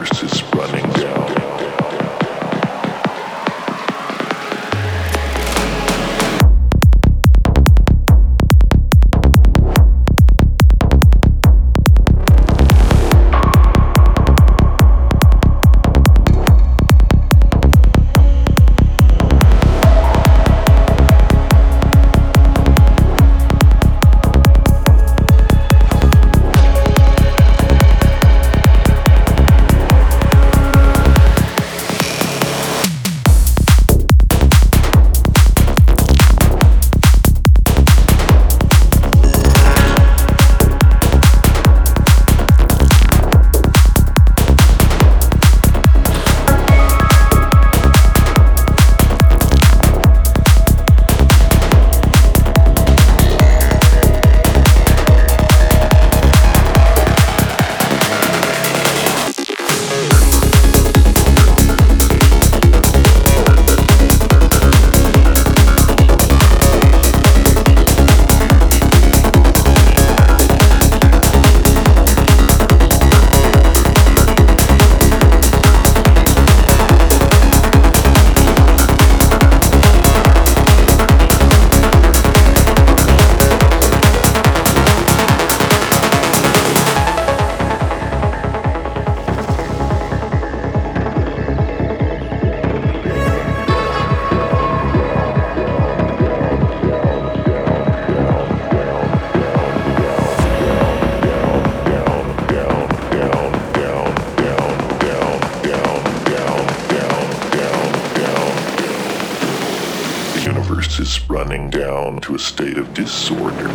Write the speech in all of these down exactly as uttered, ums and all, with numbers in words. universe is running down. Is running down to a state of disorder.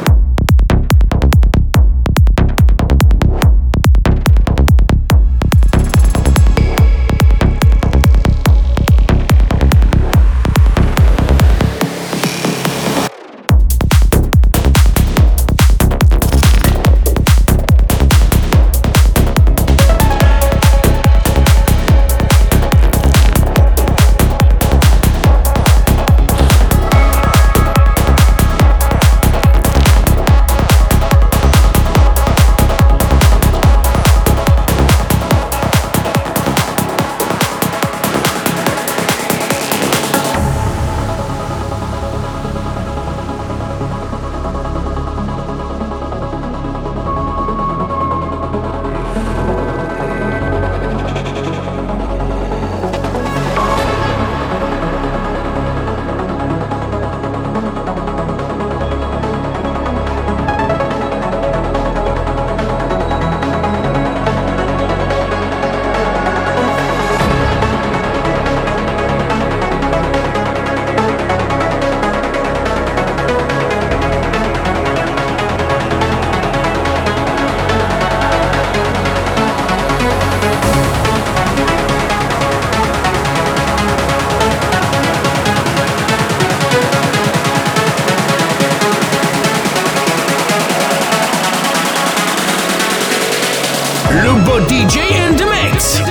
Lubo D J and Demex.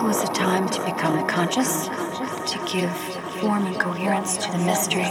Was a time to become conscious, to give form and coherence to the mystery.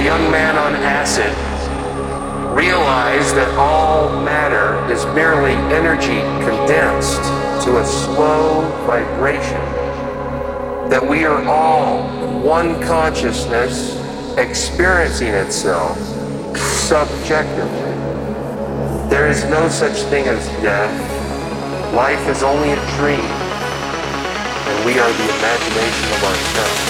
a young man on acid realized that all matter is merely energy condensed to a slow vibration, that we are all one consciousness experiencing itself subjectively. There is no such thing as death. Life is only a dream, and we are the imagination of ourselves.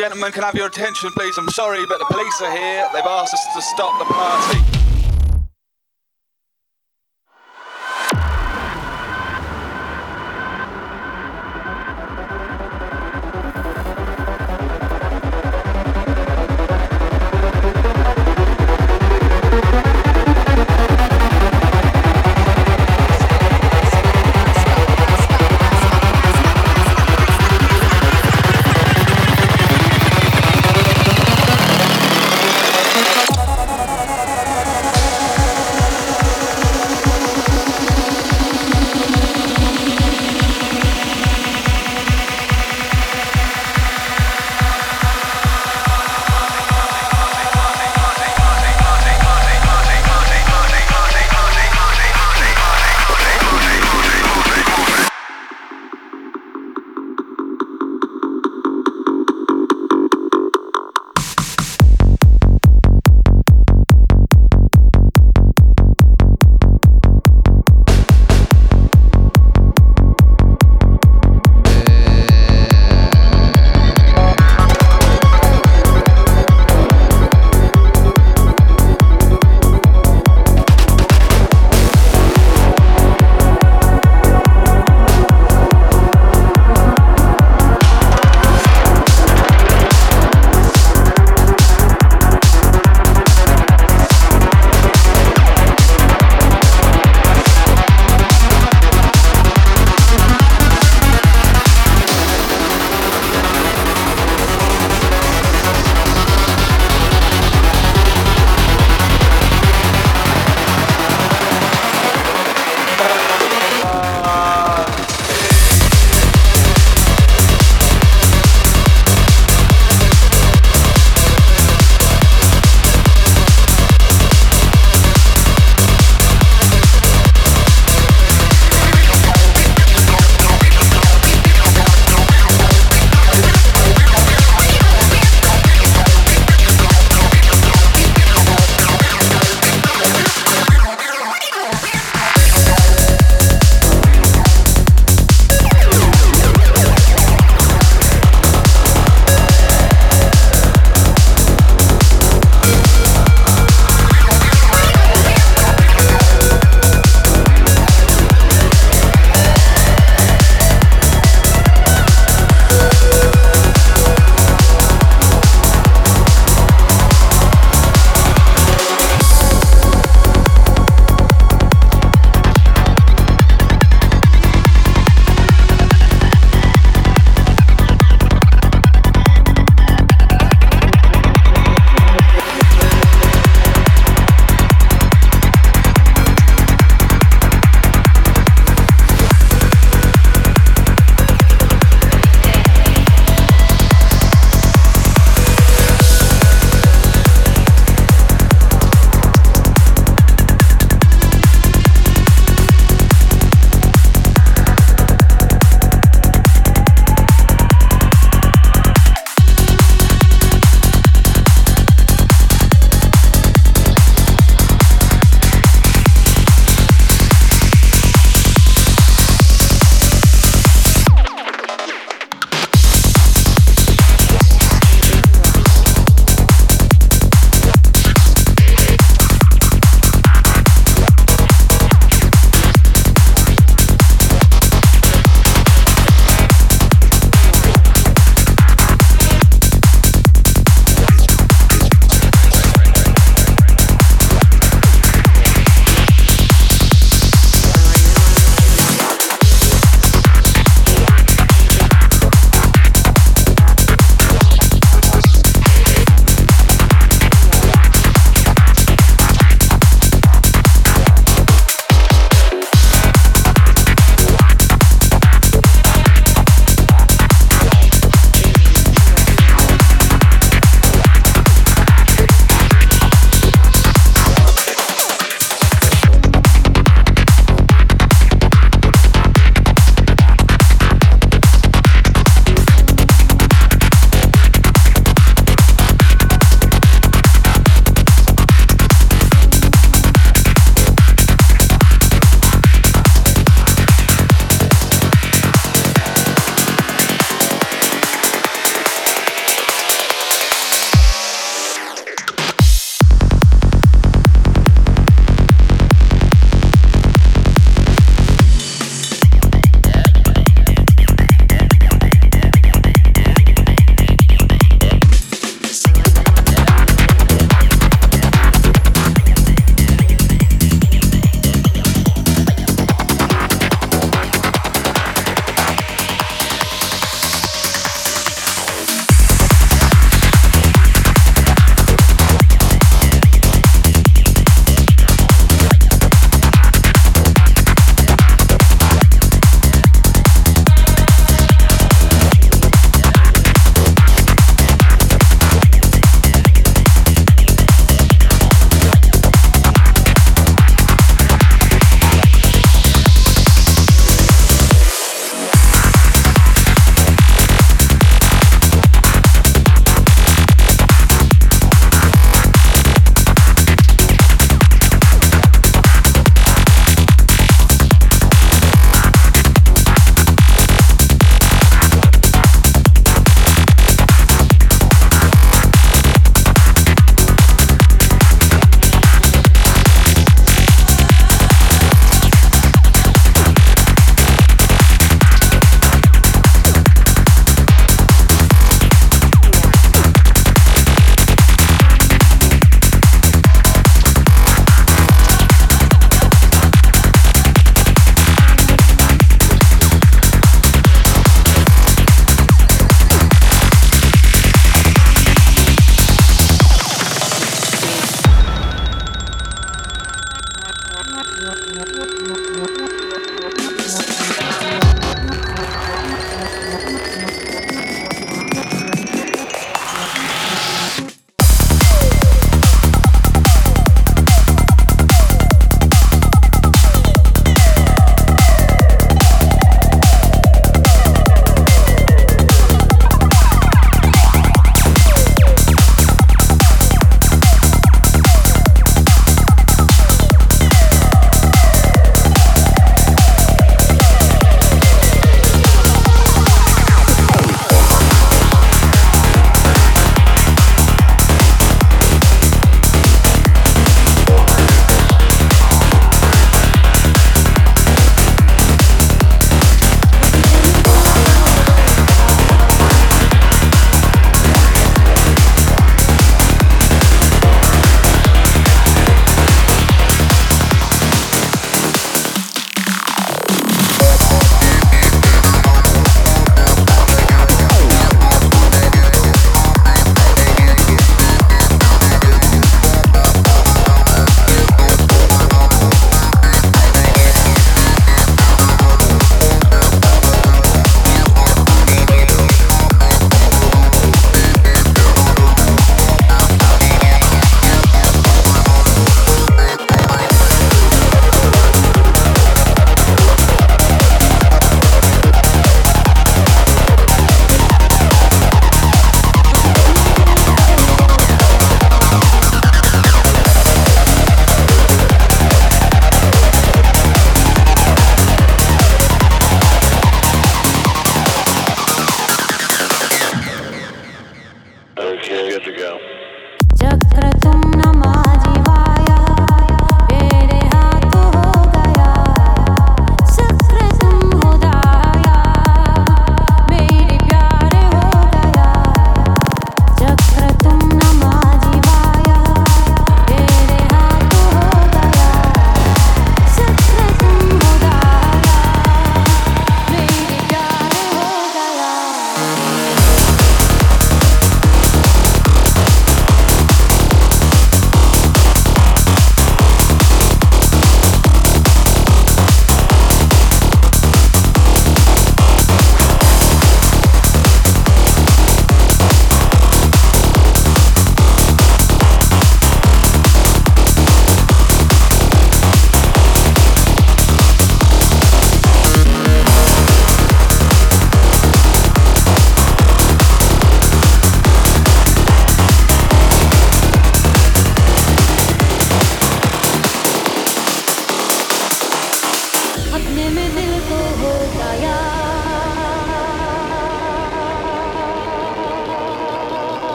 gentlemen, can I have your attention, please? I'm sorry, but the police are here. They've asked us to stop the party.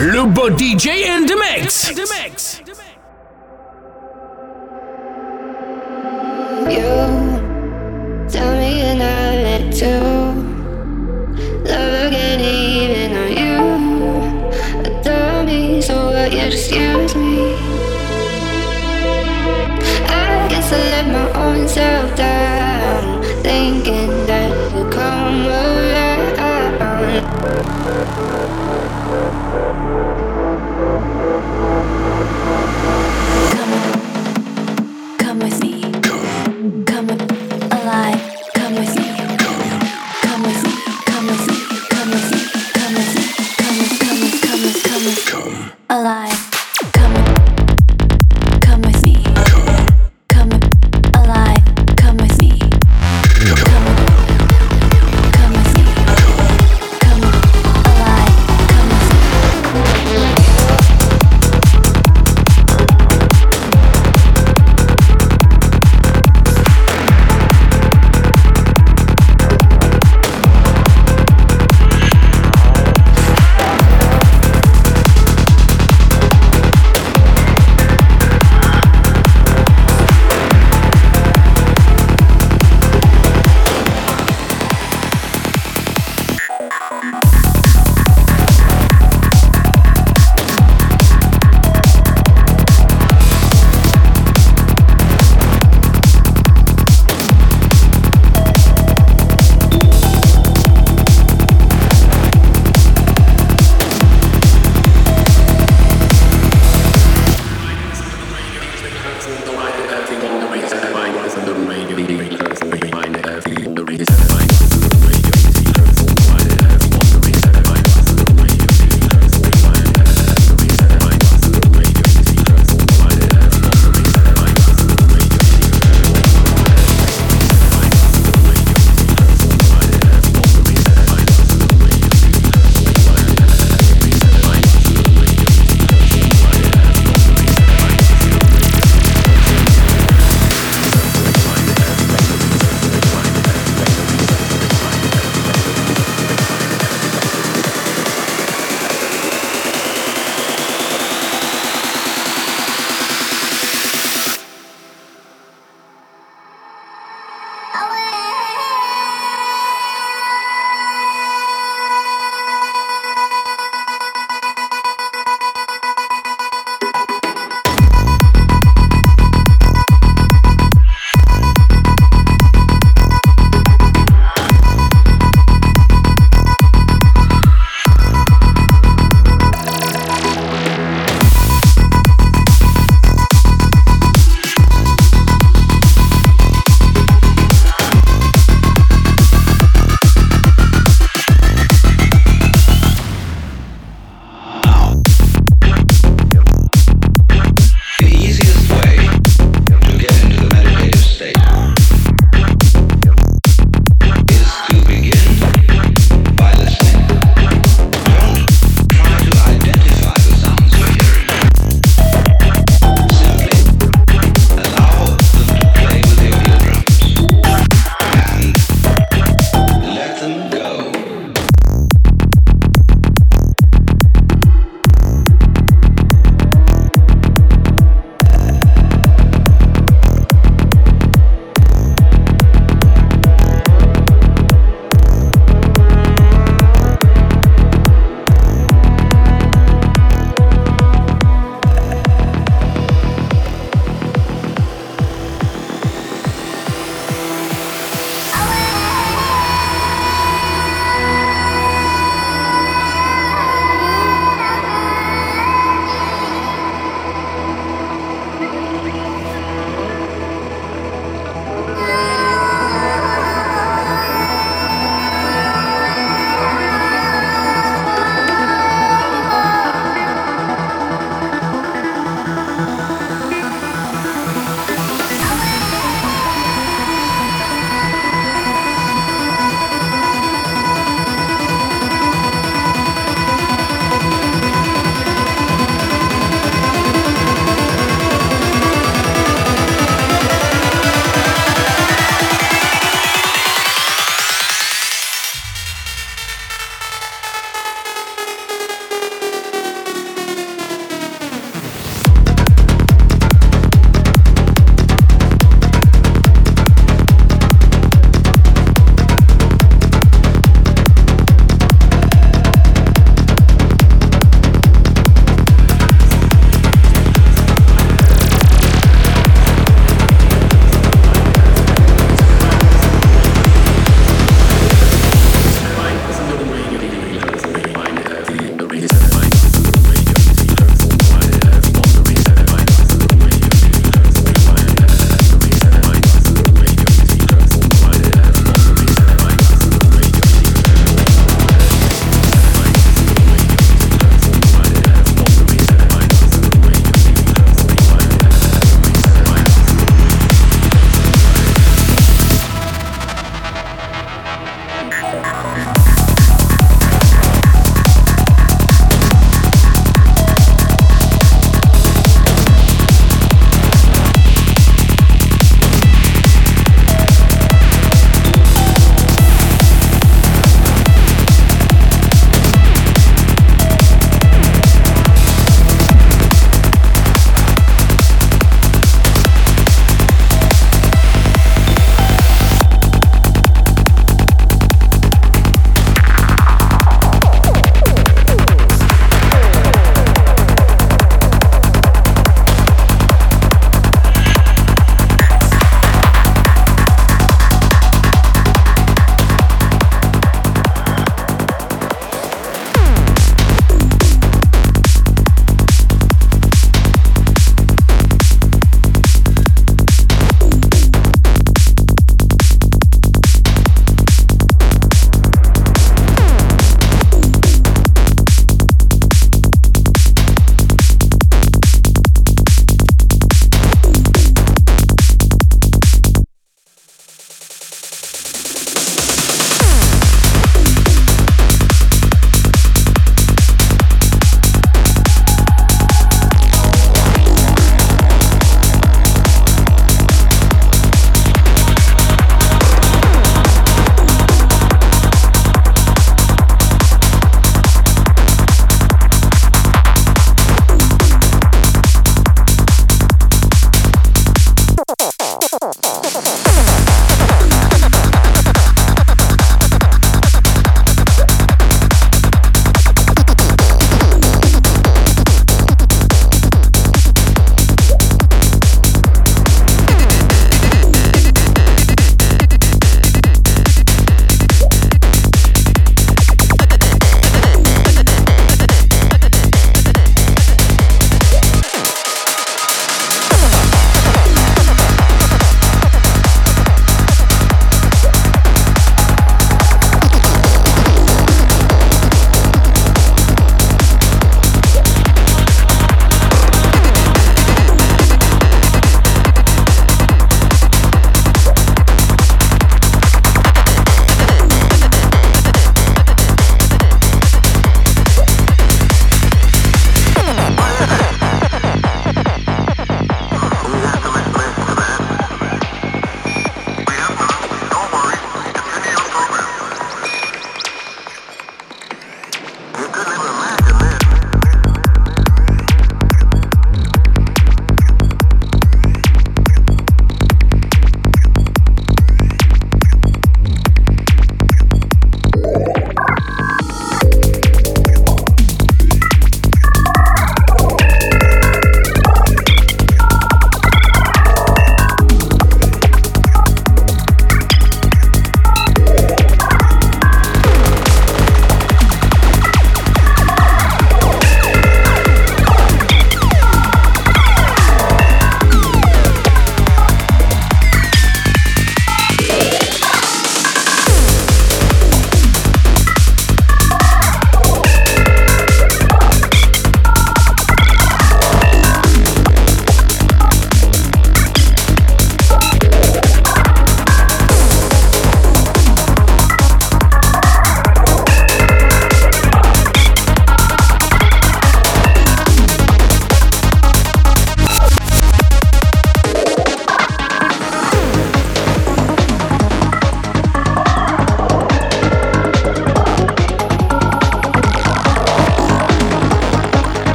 Lubo D J and Demex. You tell me you're not meant to love again, even though you adore me so well. You just use me. I guess I let my own self down, thinking that you'll come around. Come, come with me. Come alive, come with me. Come with me, come with me, come with me, come with me, come with, come with, come with, come with, come alive.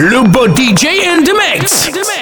Lubo D J in the mix.